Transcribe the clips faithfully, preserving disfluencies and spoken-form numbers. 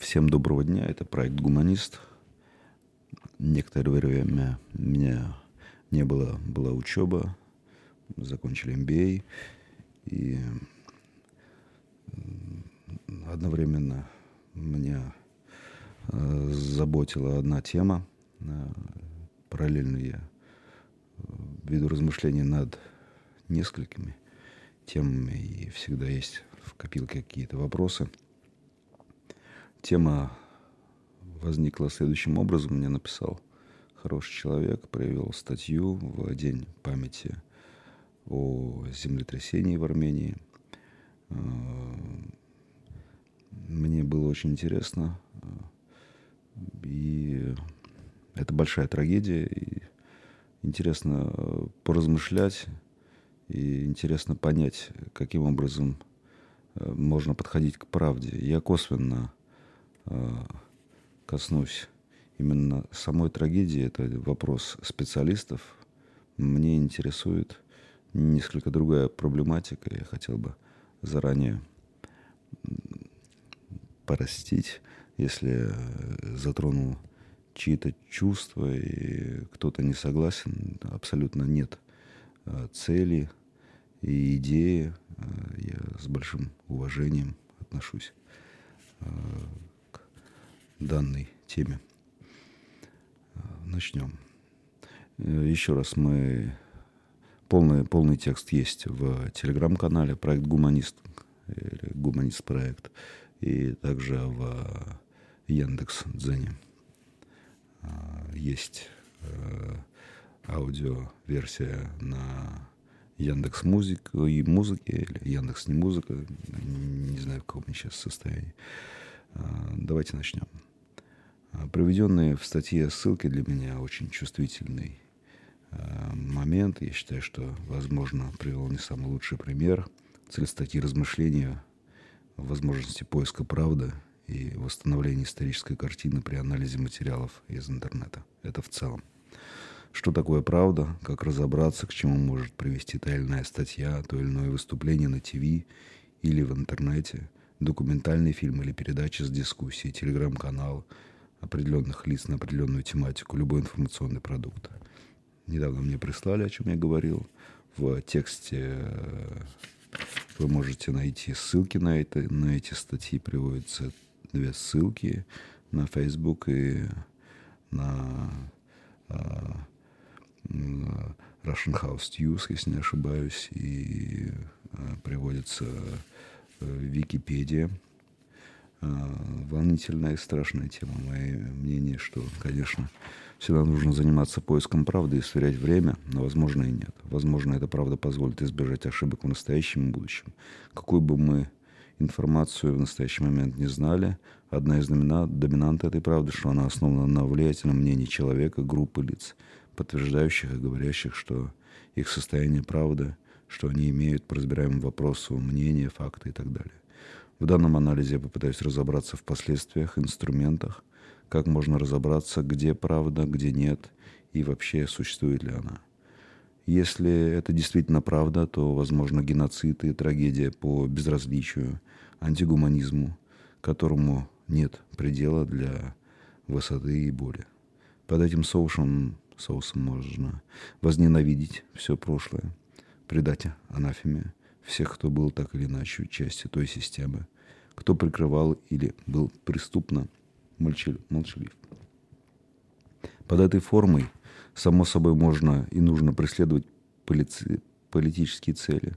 Всем доброго дня. Это проект «Гуманист». Некоторое время у меня не было, была учеба. Закончили эм би эй. И одновременно меня заботила одна тема. Параллельно я веду размышления над несколькими темами, и всегда есть в копилке какие-то вопросы. Тема возникла следующим образом. Мне написал хороший человек, провел статью в День памяти о землетрясении в Армении. Мне было очень интересно. И это большая трагедия. И интересно поразмышлять и интересно понять, каким образом можно подходить к правде. Я косвенно коснусь именно самой трагедии. Это вопрос специалистов. Мне интересует несколько другая проблематика. Я хотел бы заранее простить, если затронул чьи-то чувства, и кто-то не согласен. Абсолютно нет цели и идеи. Я с большим уважением отношусь к данной теме. Начнем. Еще раз мы... Полный, полный текст есть в телеграм-канале проект «Гуманист», или «Гуманист проект», и также в Яндекс.Дзене есть аудиоверсия на Яндекс.Музыке и музыке, или Яндекс.Не музыка, не знаю, в каком я сейчас состоянии. Давайте начнем. Приведенные в статье ссылки для меня очень чувствительный момент. Я считаю, что, возможно, привел не самый лучший пример. Цель статьи — размышления о возможности поиска правды и восстановления исторической картины при анализе материалов из интернета. Это в целом. Что такое правда? Как разобраться, к чему может привести та или иная статья, то или иное выступление на ТВ или в интернете, документальный фильм или передача с дискуссией, телеграм-канал определенных лиц на определенную тематику, любой информационный продукт. Недавно мне прислали, о чем я говорил. В тексте вы можете найти ссылки на, это, на эти статьи. Приводятся две ссылки на Facebook и на uh, Russian House News, если не ошибаюсь. И uh, приводится uh, Википедия. Uh, волнительная и страшная тема. Мое мнение, что, конечно... Всегда нужно заниматься поиском правды и сверять время, но, возможно, и нет. Возможно, эта правда позволит избежать ошибок в настоящем и будущем. Какую бы мы информацию в настоящий момент не знали, одна из доминант этой правды, что она основана на влиятельном мнении человека, группы лиц, подтверждающих и говорящих, что их состояние правды, что они имеют по разбираемому вопросу мнения, факты и так далее. В данном анализе я попытаюсь разобраться в последствиях, инструментах, как можно разобраться, где правда, где нет, и вообще существует ли она. Если это действительно правда, то, возможно, геноцид и трагедия по безразличию, антигуманизму, которому нет предела для высоты и боли. Под этим соусом, соусом можно возненавидеть все прошлое, предать анафеме всех, кто был так или иначе частью той системы, кто прикрывал или был преступно молчалив. Под этой формой, само собой, можно и нужно преследовать полици- политические цели,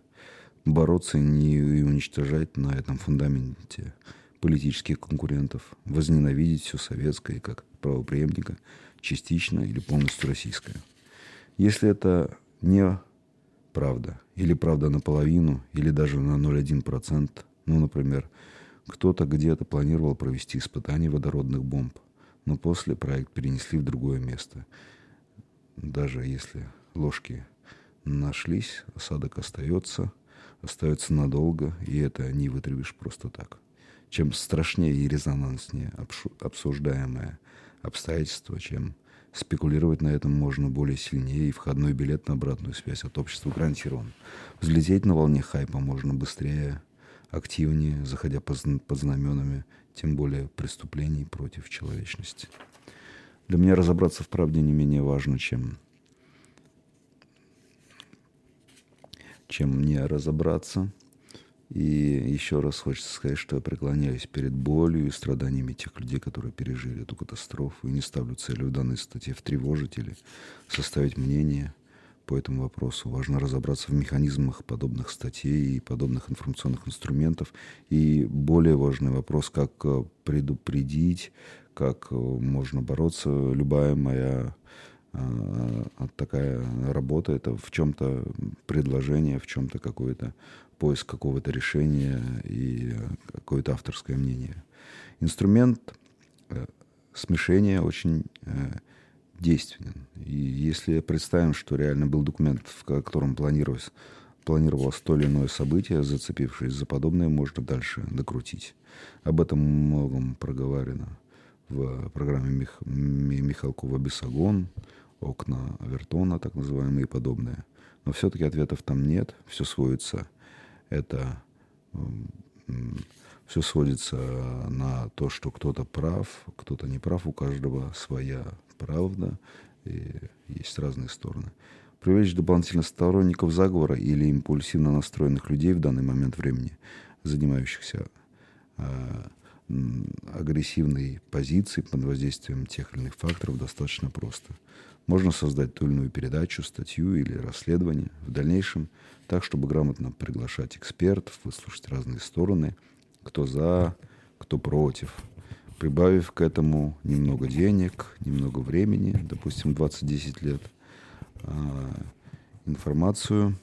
бороться и, не, и уничтожать на этом фундаменте политических конкурентов, возненавидеть все советское как правопреемника, частично или полностью российское. Если это не правда, или правда наполовину, или даже на ноль целых одна десятая процента, ну, например, кто-то где-то планировал провести испытания водородных бомб, но после проект перенесли в другое место. Даже если ложки нашлись, осадок остается, остается надолго, и это не вытребишь просто так. Чем страшнее и резонанснее обсуждаемое обстоятельство, чем спекулировать на этом можно более сильнее, и входной билет на обратную связь от общества гарантирован. Взлететь на волне хайпа можно быстрее, активнее, заходя под знаменами, тем более преступлений против человечности. Для меня разобраться в правде не менее важно, чем, чем не разобраться. И еще раз хочется сказать, что я преклоняюсь перед болью и страданиями тех людей, которые пережили эту катастрофу, и не ставлю целью в данной статье встревожить или составить мнение по этому вопросу. Важно разобраться в механизмах подобных статей и подобных информационных инструментов. И более важный вопрос, как предупредить, как можно бороться. Любая моя такая работа — это в чем-то предложение, в чем-то какое-то поиск какого-то решения и какое-то авторское мнение. Инструмент смешения очень действенен. И если представим, что реально был документ, в котором планировалось, планировалось то или иное событие, зацепившись за подобное, можно дальше докрутить. Об этом многом проговорено в программе Мих... Михалкова «Бесогон», «Окна Авертона», так называемые, и подобное. Но все-таки ответов там нет, все сводится Это все сводится на то, что кто-то прав, кто-то не прав, у каждого своя правда, и есть разные стороны. Привлечь дополнительно сторонников заговора или импульсивно настроенных людей в данный момент времени, занимающихся э, агрессивной позицией под воздействием тех или иных факторов, достаточно просто. Можно создать ту или иную передачу, статью или расследование в дальнейшем так, чтобы грамотно приглашать экспертов, выслушать разные стороны, кто за, кто против, прибавив к этому немного денег, немного времени, допустим, двадцать-десять лет, информацию,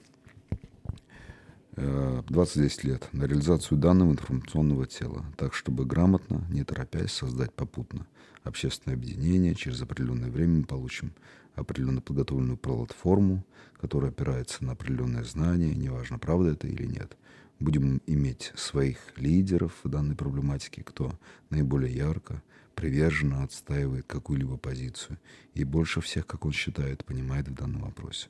двадцать-десять лет на реализацию данного информационного тела, так, чтобы грамотно, не торопясь, создать попутно общественное объединение. Через определенное время мы получим определенно подготовленную платформу, которая опирается на определенные знания, неважно, правда это или нет. Будем иметь своих лидеров в данной проблематике, кто наиболее ярко, приверженно отстаивает какую-либо позицию и больше всех, как он считает, понимает в данном вопросе.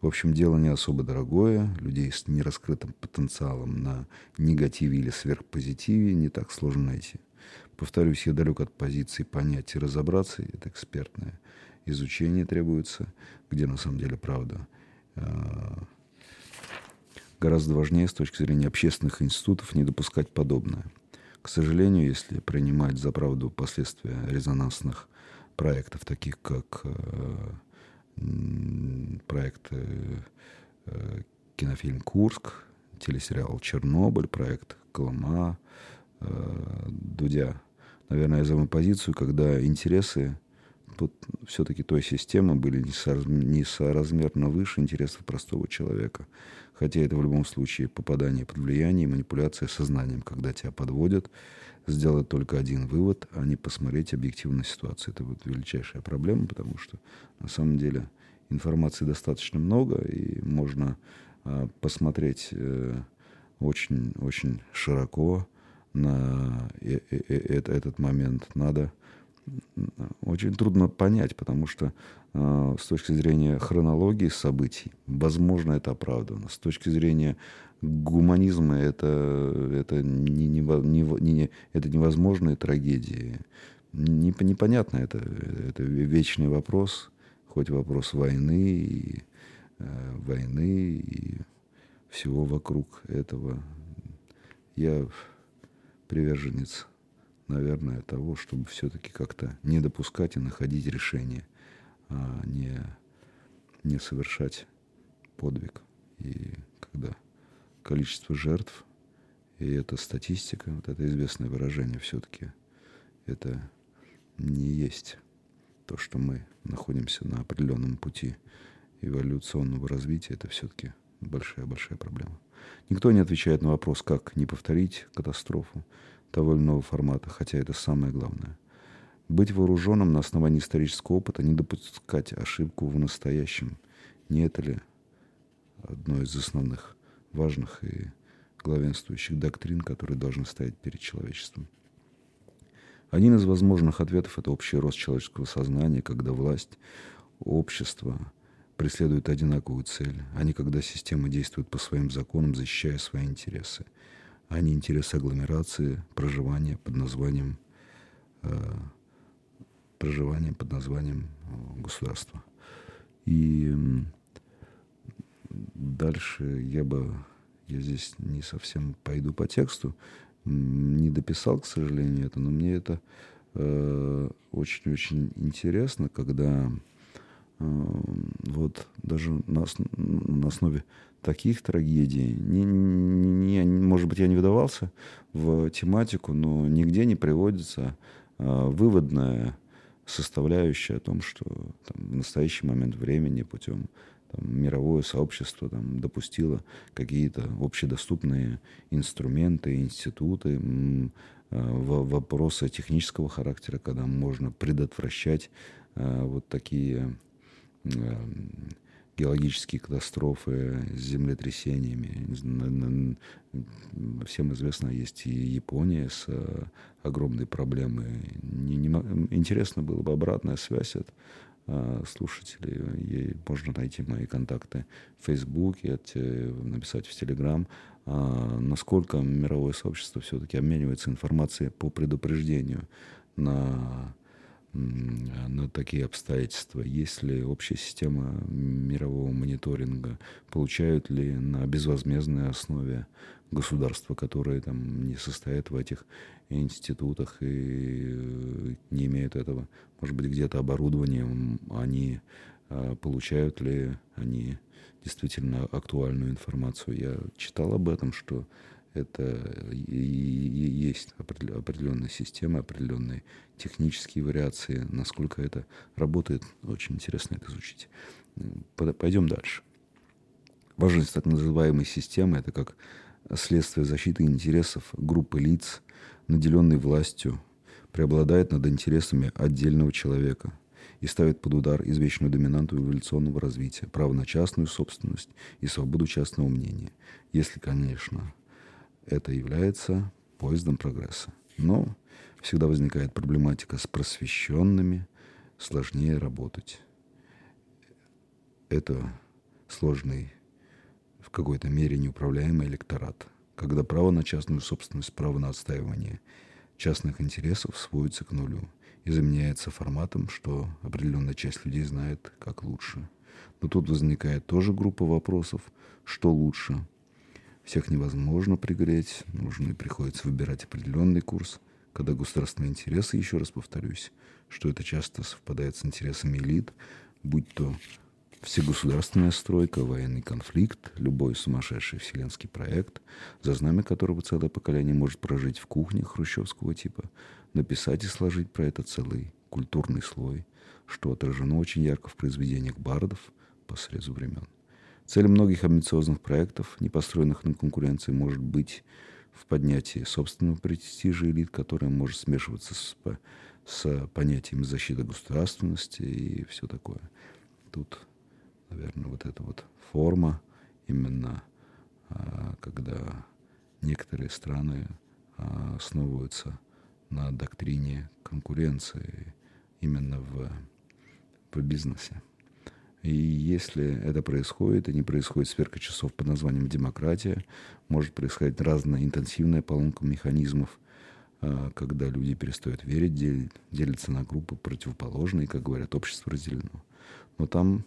В общем, дело не особо дорогое, людей с нераскрытым потенциалом на негативе или сверхпозитиве не так сложно найти. Повторюсь, я далек от позиции понять и разобраться, это экспертное изучение требуется, где на самом деле правда гораздо важнее с точки зрения общественных институтов не допускать подобное. К сожалению, если принимать за правду последствия резонансных проектов, таких как проект кинофильм «Курск», телесериал «Чернобыль», проект «Колыма», Дудя, наверное, я займу позицию, когда интересы вот, все-таки той системы были несоразмерно выше интересов простого человека. Хотя это в любом случае попадание под влияние и манипуляция сознанием, когда тебя подводят, сделать только один вывод, а не посмотреть объективно ситуацию. Это вот величайшая проблема, потому что на самом деле информации достаточно много, и можно э, посмотреть э, очень, очень широко на э, э, э, этот момент. Надо очень трудно понять, потому что э, с точки зрения хронологии событий, возможно, это оправдано. С точки зрения гуманизма это, это, не, не, не, не, это невозможные трагедии. Не, непонятно, это, это вечный вопрос, хоть вопрос войны и, э, войны и всего вокруг этого. Я приверженец, наверное, того, чтобы все-таки как-то не допускать и находить решение, а не, не совершать подвиг. И когда количество жертв, и эта статистика, вот это известное выражение все-таки, это не есть то, что мы находимся на определенном пути эволюционного развития, это все-таки большая-большая проблема. Никто не отвечает на вопрос, как не повторить катастрофу того или иного формата, хотя это самое главное. Быть вооруженным на основании исторического опыта, не допускать ошибку в настоящем. Не это ли одно из основных важных и главенствующих доктрин, которые должны стоять перед человечеством? Один из возможных ответов – это общий рост человеческого сознания, когда власть, общество преследуют одинаковую цель, а не когда система действует по своим законам, защищая свои интересы. а не интересы агломерации проживания под названием э, проживания под названием государства. И дальше я бы я здесь не совсем пойду по тексту, не дописал, к сожалению, это, но мне это э, очень-очень интересно, когда вот даже на, основ, на основе таких трагедий, не, не, не, может быть, я не вдавался в тематику, но нигде не приводится а, выводная составляющая о том, что там, в настоящий момент времени путем там, мировое сообщество там, допустило какие-то общедоступные инструменты, институты, м- в- вопросы технического характера, когда можно предотвращать а, вот такие геологические катастрофы с землетрясениями. Всем известно, есть и Япония с огромной проблемой. Не, не, интересно было бы обратная связь от а, слушателей. Ей можно найти мои контакты в Фейсбуке, написать в Телеграм. А, насколько мировое сообщество все-таки обменивается информацией по предупреждению на на такие обстоятельства? Есть ли общая система мирового мониторинга? Получают ли на безвозмездной основе государства, которые там не состоят в этих институтах и не имеют этого, может быть, где-то оборудования, они получают ли они действительно актуальную информацию? Я читал об этом, что это и есть определенная система, определенные технические вариации. Насколько это работает, очень интересно это изучить. Пойдем дальше. Важность так называемой системы — это как следствие защиты интересов группы лиц, наделенной властью, преобладает над интересами отдельного человека и ставит под удар извечную доминанту эволюционного развития, право на частную собственность и свободу частного мнения. Если, конечно, это является поездом прогресса. Но всегда возникает проблематика с просвещенными, сложнее работать. Это сложный, в какой-то мере неуправляемый электорат, когда право на частную собственность, право на отстаивание частных интересов сводится к нулю и заменяется форматом, что определенная часть людей знает, как лучше. Но тут возникает тоже группа вопросов, что лучше. Всех невозможно пригреть, нужно и приходится выбирать определенный курс, когда государственные интересы, еще раз повторюсь, что это часто совпадает с интересами элит, будь то всегосударственная стройка, военный конфликт, любой сумасшедший вселенский проект, за знамя которого целое поколение может прожить в кухне хрущевского типа, написать и сложить про это целый культурный слой, что отражено очень ярко в произведениях бардов по срезу времен. Цель многих амбициозных проектов, не построенных на конкуренции, может быть в поднятии собственного престижа элит, которое может смешиваться с, с понятием защиты государственности и все такое. Тут, наверное, вот эта вот форма, именно когда некоторые страны основываются на доктрине конкуренции именно в, в бизнесе. И если это происходит, и не происходит сверка часов под названием «демократия», может происходить разная интенсивная поломка механизмов, когда люди перестают верить, делятся на группы противоположные, как говорят, общество разделено. Но там,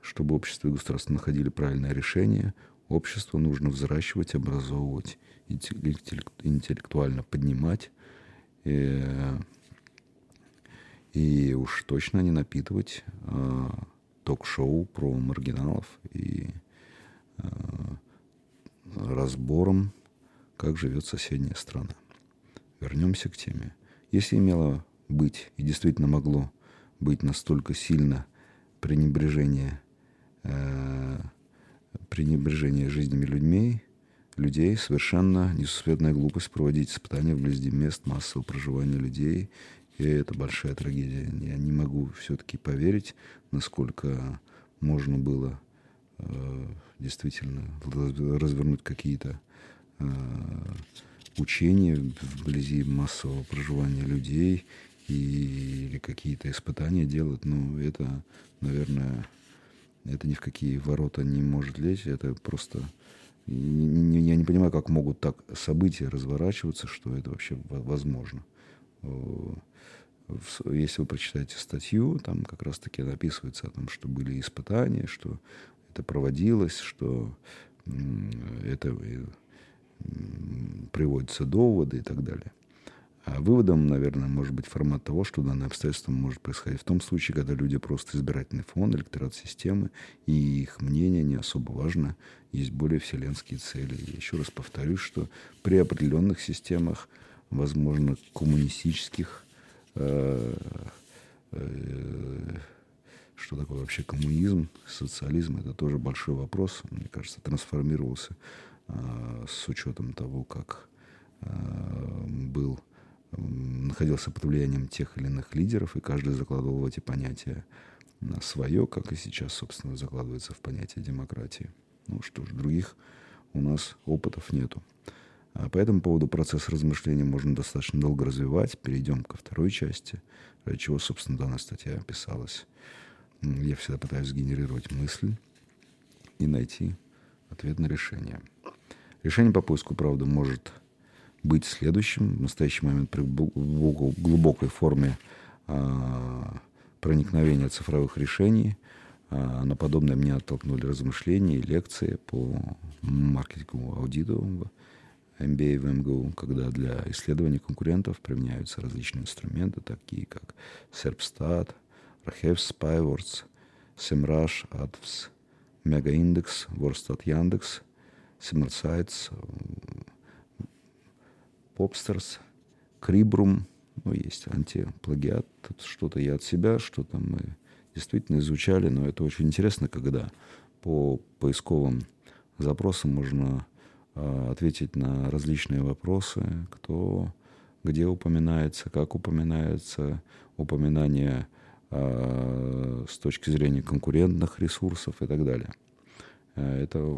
чтобы общество и государство находили правильное решение, общество нужно взращивать, образовывать, интеллектуально поднимать, и И уж точно не напитывать э, ток-шоу про маргиналов и э, разбором, как живет соседняя страна. Вернемся к теме. Если имело быть и действительно могло быть настолько сильно пренебрежение, э, пренебрежение жизнями людьми, людей, совершенно несусветная глупость проводить испытания вблизи мест массового проживания людей. И это большая трагедия. Я не могу все-таки поверить, насколько можно было э, действительно развернуть какие-то э, учения вблизи массового проживания людей и, или какие-то испытания делать. Ну, это, наверное, это ни в какие ворота не может лезть. Это просто И я не понимаю, как могут так события разворачиваться, что это вообще возможно. Если вы прочитаете статью, там как раз-таки описывается о том, что были испытания, что это проводилось, что это приводятся доводы и так далее. А выводом, наверное, может быть формат того, что данное обстоятельство может происходить в том случае, когда люди просто избирательный фон, электорат системы, и их мнение не особо важно, есть более вселенские цели. Я еще раз повторюсь, что при определенных системах, возможно, коммунистических, э, э, что такое вообще коммунизм, социализм, это тоже большой вопрос, мне кажется, трансформировался э, с учетом того, как э, был находился под влиянием тех или иных лидеров, и каждый закладывал эти понятия на свое, как и сейчас, собственно, закладывается в понятие демократии. Ну что ж, других у нас опытов нету. А по этому поводу процесс размышления можно достаточно долго развивать. Перейдем ко второй части, ради чего, собственно, данная статья писалась. Я всегда пытаюсь сгенерировать мысль и найти ответ на решение. Решение по поиску, правда, может быть следующим. В настоящий момент при глубокой форме а, проникновения цифровых решений а, на подобное меня оттолкнули размышления и лекции по маркетинговому аудиту в эм би эй в эм гэ у, когда для исследования конкурентов применяются различные инструменты, такие как Serpstat, Ahrefs, Spywords, Semrush, Ahrefs, Мегаиндекс, Wordstat, Yandex, Similar Sites, Обстерс, Крибрум, ну, есть антиплагиат, тут что-то я от себя, что-то мы действительно изучали, но это очень интересно, когда по поисковым запросам можно э, ответить на различные вопросы, кто, где упоминается, как упоминается, упоминание э, с точки зрения конкурентных ресурсов и так далее. Это,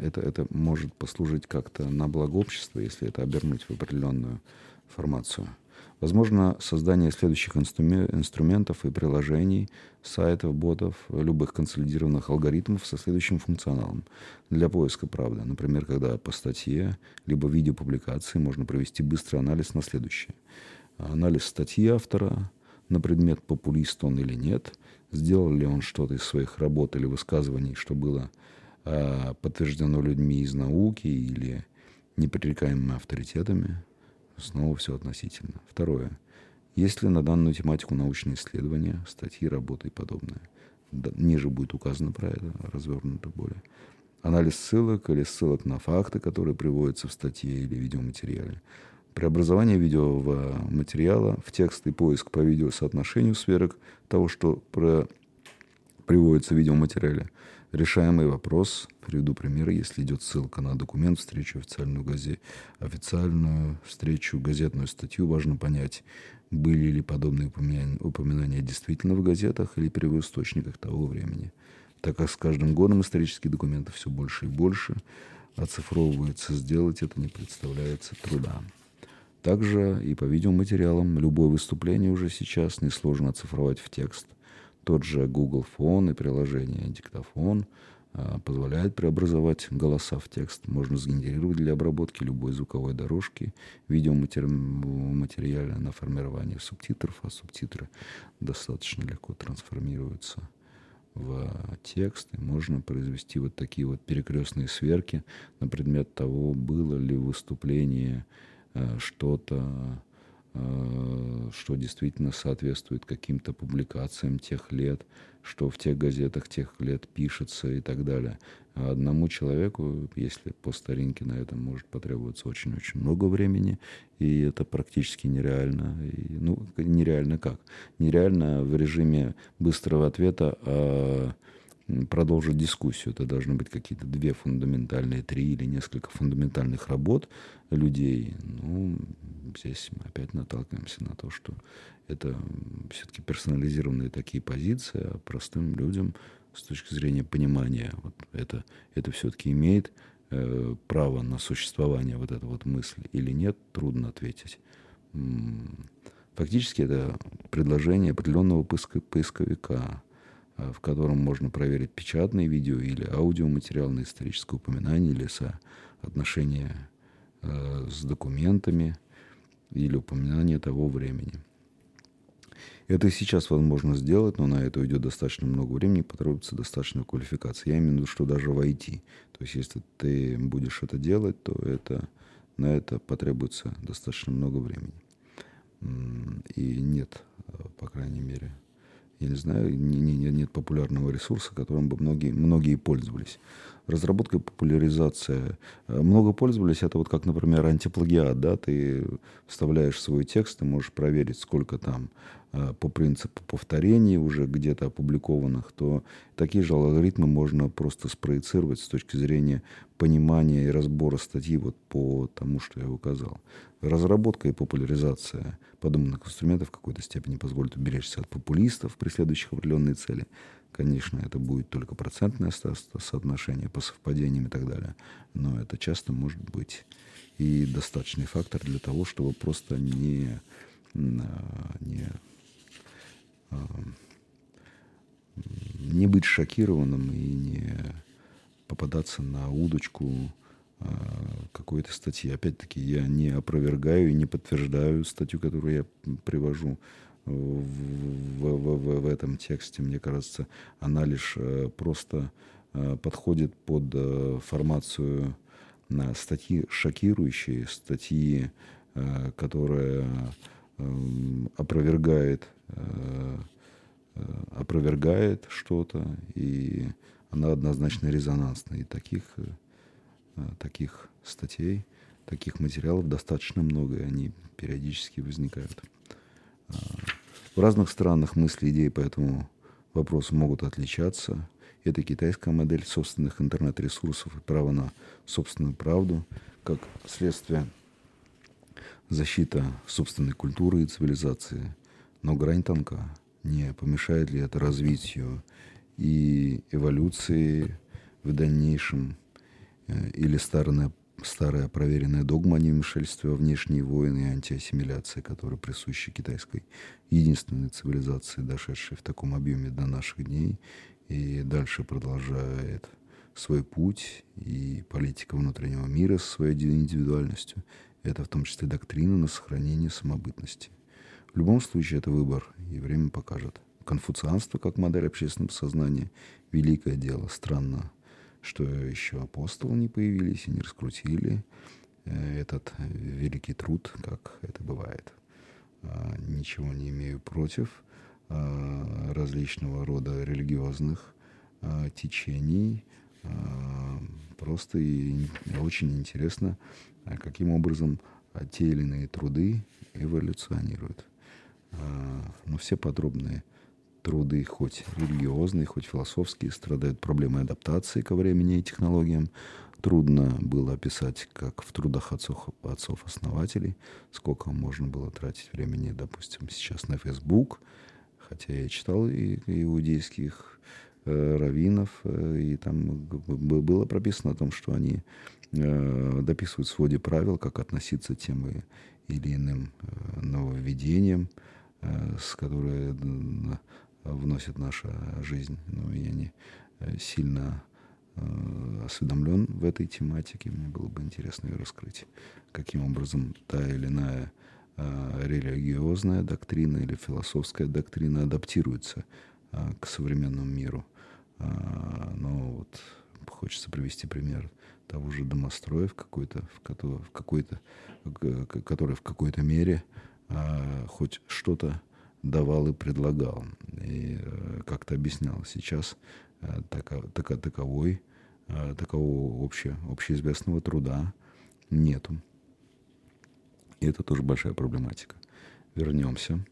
это, это может послужить как-то на благо общества, если это обернуть в определенную формацию. Возможно, создание следующих инструмент, инструментов и приложений, сайтов, ботов, любых консолидированных алгоритмов со следующим функционалом для поиска правды. Например, когда по статье либо видеопубликации можно провести быстрый анализ на следующее. Анализ статьи автора на предмет, популист он или нет, сделал ли он что-то из своих работ или высказываний, что было э, подтверждено людьми из науки или непререкаемыми авторитетами. Снова все относительно. Второе. Есть ли на данную тематику научные исследования, статьи, работы и подобное? Да, ниже будет указано про это, развернуто более. Анализ ссылок или ссылок на факты, которые приводятся в статье или видеоматериале. Преобразование видео в материала, в текст и поиск по видео соотношению сверок того, что про... приводится в видеоматериале. Решаемый вопрос. Приведу примеры. Если идет ссылка на документ, встречу, официальную, газе... официальную встречу, газетную статью, важно понять, были ли подобные упоминания, упоминания действительно в газетах или первоисточниках того времени. Так как с каждым годом исторических документов все больше и больше оцифровывается, сделать это не представляется труда. Также и по видеоматериалам любое выступление уже сейчас несложно оцифровать в текст. Тот же Google Фон и приложение Диктофон а, позволяет преобразовать голоса в текст. Можно сгенерировать для обработки любой звуковой дорожки, видеоматериала на формирование субтитров, а субтитры достаточно легко трансформируются в текст, и можно произвести вот такие вот перекрестные сверки на предмет того, было ли выступление что-то, что действительно соответствует каким-то публикациям тех лет, что в тех газетах тех лет пишется и так далее. А одному человеку, если по старинке, на этом может потребоваться очень-очень много времени, и это практически нереально. И, ну, нереально как? Нереально в режиме быстрого ответа а продолжить дискуссию. Это должны быть какие-то две фундаментальные, три или несколько фундаментальных работ людей. Ну, здесь мы опять наталкиваемся на то, что это все-таки персонализированные такие позиции, а простым людям с точки зрения понимания вот это, это все-таки имеет э, право на существование вот эта вот мысль или нет, трудно ответить. Фактически это предложение определенного поисковика, в котором можно проверить печатные видео или аудиоматериал на историческое упоминание или соотношение э, с документами или упоминание того времени. Это и сейчас возможно сделать, но на это уйдет достаточно много времени, потребуется достаточно квалификации. Я имею в виду, что даже в ай ти. То есть, если ты будешь это делать, то это, на это потребуется достаточно много времени. И нет, по крайней мере, я не знаю, нет, нет популярного ресурса, которым бы многие, многие пользовались. Разработка и популяризация. Много пользовались, это вот как, например, антиплагиат, да, ты вставляешь свой текст, ты можешь проверить, сколько там по принципу повторений уже где-то опубликованных, то такие же алгоритмы можно просто спроецировать с точки зрения понимания и разбора статьи вот по тому, что я указал. Разработка и популяризация подобных инструментов в какой-то степени позволит уберечься от популистов, преследующих определенные цели. Конечно, это будет только процентное соотношение по совпадениям и так далее, но это часто может быть и достаточный фактор для того, чтобы просто не... не не быть шокированным и не попадаться на удочку какой-то статьи. Опять-таки, я не опровергаю и не подтверждаю статью, которую я привожу в, в, в, в этом тексте. Мне кажется, она лишь просто подходит под формацию статьи шокирующей, статьи, которая опровергает опровергает что-то, и она однозначно резонансна. И таких, таких статей, таких материалов достаточно много, и они периодически возникают. В разных странах мысли, идеи по этому вопросу могут отличаться. Это китайская модель собственных интернет-ресурсов и право на собственную правду, как следствие защита собственной культуры и цивилизации. Но грань тонка. Не помешает ли это развитию и эволюции в дальнейшем? Или старая, старая проверенная догма о невмешательстве во внешние войны и антиассимиляции, которые присущи китайской единственной цивилизации, дошедшей в таком объеме до наших дней, и дальше продолжает свой путь, и политика внутреннего мира со своей индивидуальностью. Это в том числе доктрина на сохранение самобытности. В любом случае, это выбор, и время покажет. Конфуцианство, как модель общественного сознания, великое дело. Странно, что еще апостолы не появились и не раскрутили этот великий труд, как это бывает. Ничего не имею против различного рода религиозных течений. Просто и очень интересно, каким образом те или иные труды эволюционируют. Но все подробные труды, хоть религиозные, хоть философские, страдают проблемой адаптации ко времени и технологиям. Трудно было описать, как в трудах отцов-основателей, сколько можно было тратить времени, допустим, сейчас на Facebook, хотя я читал и иудейских раввинов, и там было прописано о том, что они дописывают в своде правил, как относиться к тем или иным нововведениям, с которые вносит наша жизнь. Но я не сильно осведомлен в этой тематике, мне было бы интересно ее раскрыть. Каким образом та или иная религиозная доктрина или философская доктрина адаптируется к современному миру. Но вот хочется привести пример того же Домостроя, в какой-то, в который, в какой-то, который в какой-то мере а, хоть что-то давал и предлагал. И а, как-то объяснял. Сейчас а, така, така, таковой, а, такового обще, общеизвестного труда нету. И это тоже большая проблематика. Вернемся.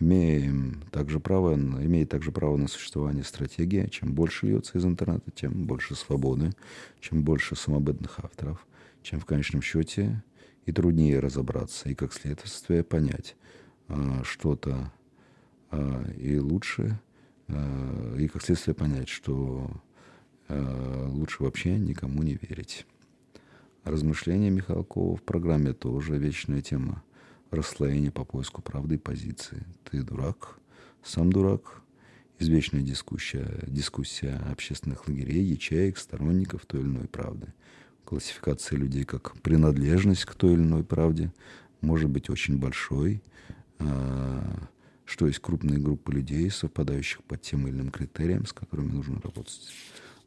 Имеем также право, имеет также право на существование стратегия. Чем больше льется из интернета, тем больше свободы, чем больше самобытных авторов, чем в конечном счете и труднее разобраться, и как следствие понять а, что-то а, и лучше, а, и как следствие понять, что а, лучше вообще никому не верить. Размышления Михалкова в программе тоже вечная тема. Расслоение по поиску правды и позиции. Ты дурак, сам дурак, извечная дискуссия, дискуссия общественных лагерей, ячеек, сторонников той или иной правды. Классификация людей как принадлежность к той или иной правде может быть очень большой, что есть крупные группы людей, совпадающих по тем или иным критериям, с которыми нужно работать.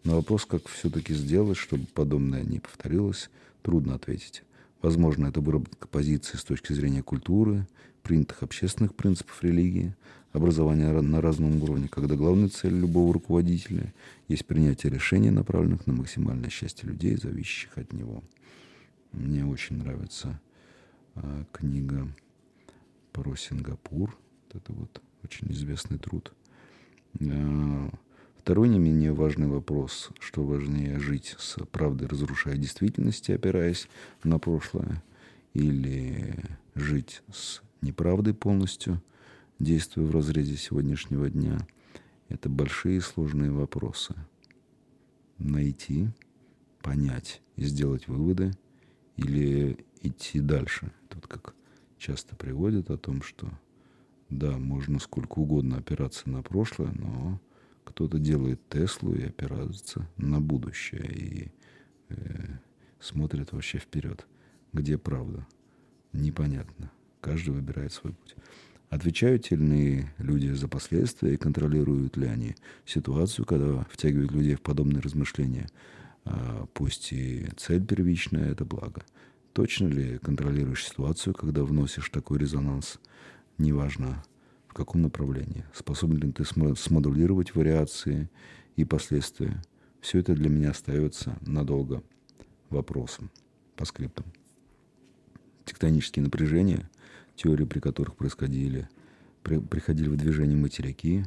На вопрос, как все-таки сделать, чтобы подобное не повторилось, трудно ответить. Возможно, это выработка позиции с точки зрения культуры, принятых общественных принципов религии, образования на разном уровне, когда главная цель любого руководителя есть принятие решений, направленных на максимальное счастье людей, зависящих от него. Мне очень нравится э, книга «Паросингапур». Это вот очень известный труд. Э, второй не менее важный вопрос, что важнее жить с правдой, разрушая действительность, опираясь на прошлое, или жить с неправдой полностью, действуя в разрезе сегодняшнего дня. Это большие и сложные вопросы. Найти, понять и сделать выводы, или идти дальше. Тут как часто приводят о том, что да, можно сколько угодно опираться на прошлое, но кто-то делает Теслу и опирается на будущее, и э, смотрит вообще вперед. Где правда? Непонятно. Каждый выбирает свой путь. Отвечают ли иные люди за последствия и контролируют ли они ситуацию, когда втягивают людей в подобные размышления? А, пусть и цель первичная – это благо. Точно ли контролируешь ситуацию, когда вносишь такой резонанс? Неважно, в каком направлении. Способен ли ты смодулировать вариации и последствия? Все это для меня остается надолго вопросом по скриптам. Тектонические напряжения, теории, при которых происходили, при, приходили в движение материки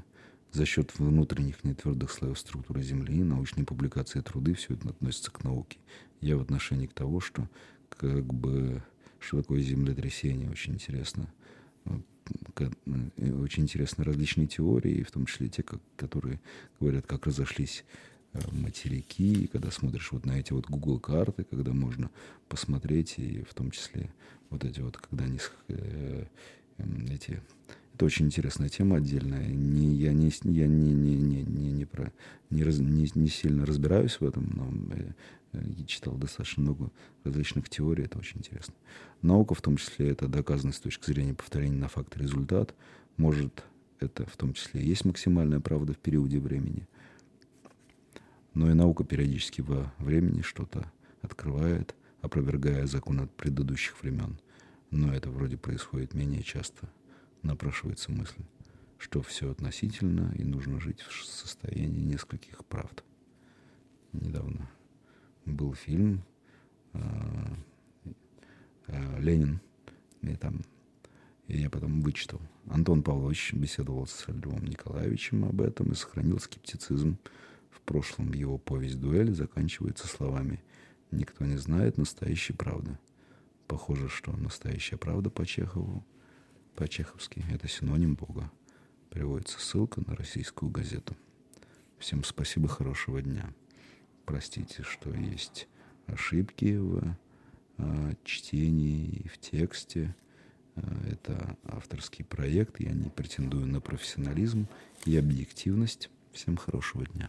за счет внутренних нетвердых слоев структуры Земли, научные публикации, труды, все это относится к науке. Я в отношении к того, что как бы что такое землетрясение, очень интересно. Очень интересны различные теории, в том числе те, как, которые говорят, как разошлись материки, и когда смотришь вот на эти вот Google карты, когда можно посмотреть, и в том числе вот эти вот, когда они э, эти, это очень интересная тема отдельная. Не, я не, я не, не, не, не, не, про, не, раз, не, не сильно разбираюсь в этом, но э, я читал достаточно много различных теорий, это очень интересно. Наука, в том числе, это доказанность с точки зрения повторения на факт результат, может, это в том числе и есть максимальная правда в периоде времени. Но и наука периодически во времени что-то открывает, опровергая закон от предыдущих времен. Но это вроде происходит менее часто. Напрашивается мысль, что все относительно и нужно жить в состоянии нескольких правд. Недавно был фильм «Ленин», и там и я потом вычитал. Антон Павлович беседовал с Львом Николаевичем об этом и сохранил скептицизм. В прошлом его повесть «Дуэль» заканчивается словами «Никто не знает настоящей правды». Похоже, что настоящая правда по Чехову, по-чеховски, это синоним Бога. Приводится ссылка на российскую газету. Всем спасибо, хорошего дня. Простите, что есть ошибки в э, чтении и в тексте. Э, это авторский проект, я не претендую на профессионализм и объективность. Всем хорошего дня.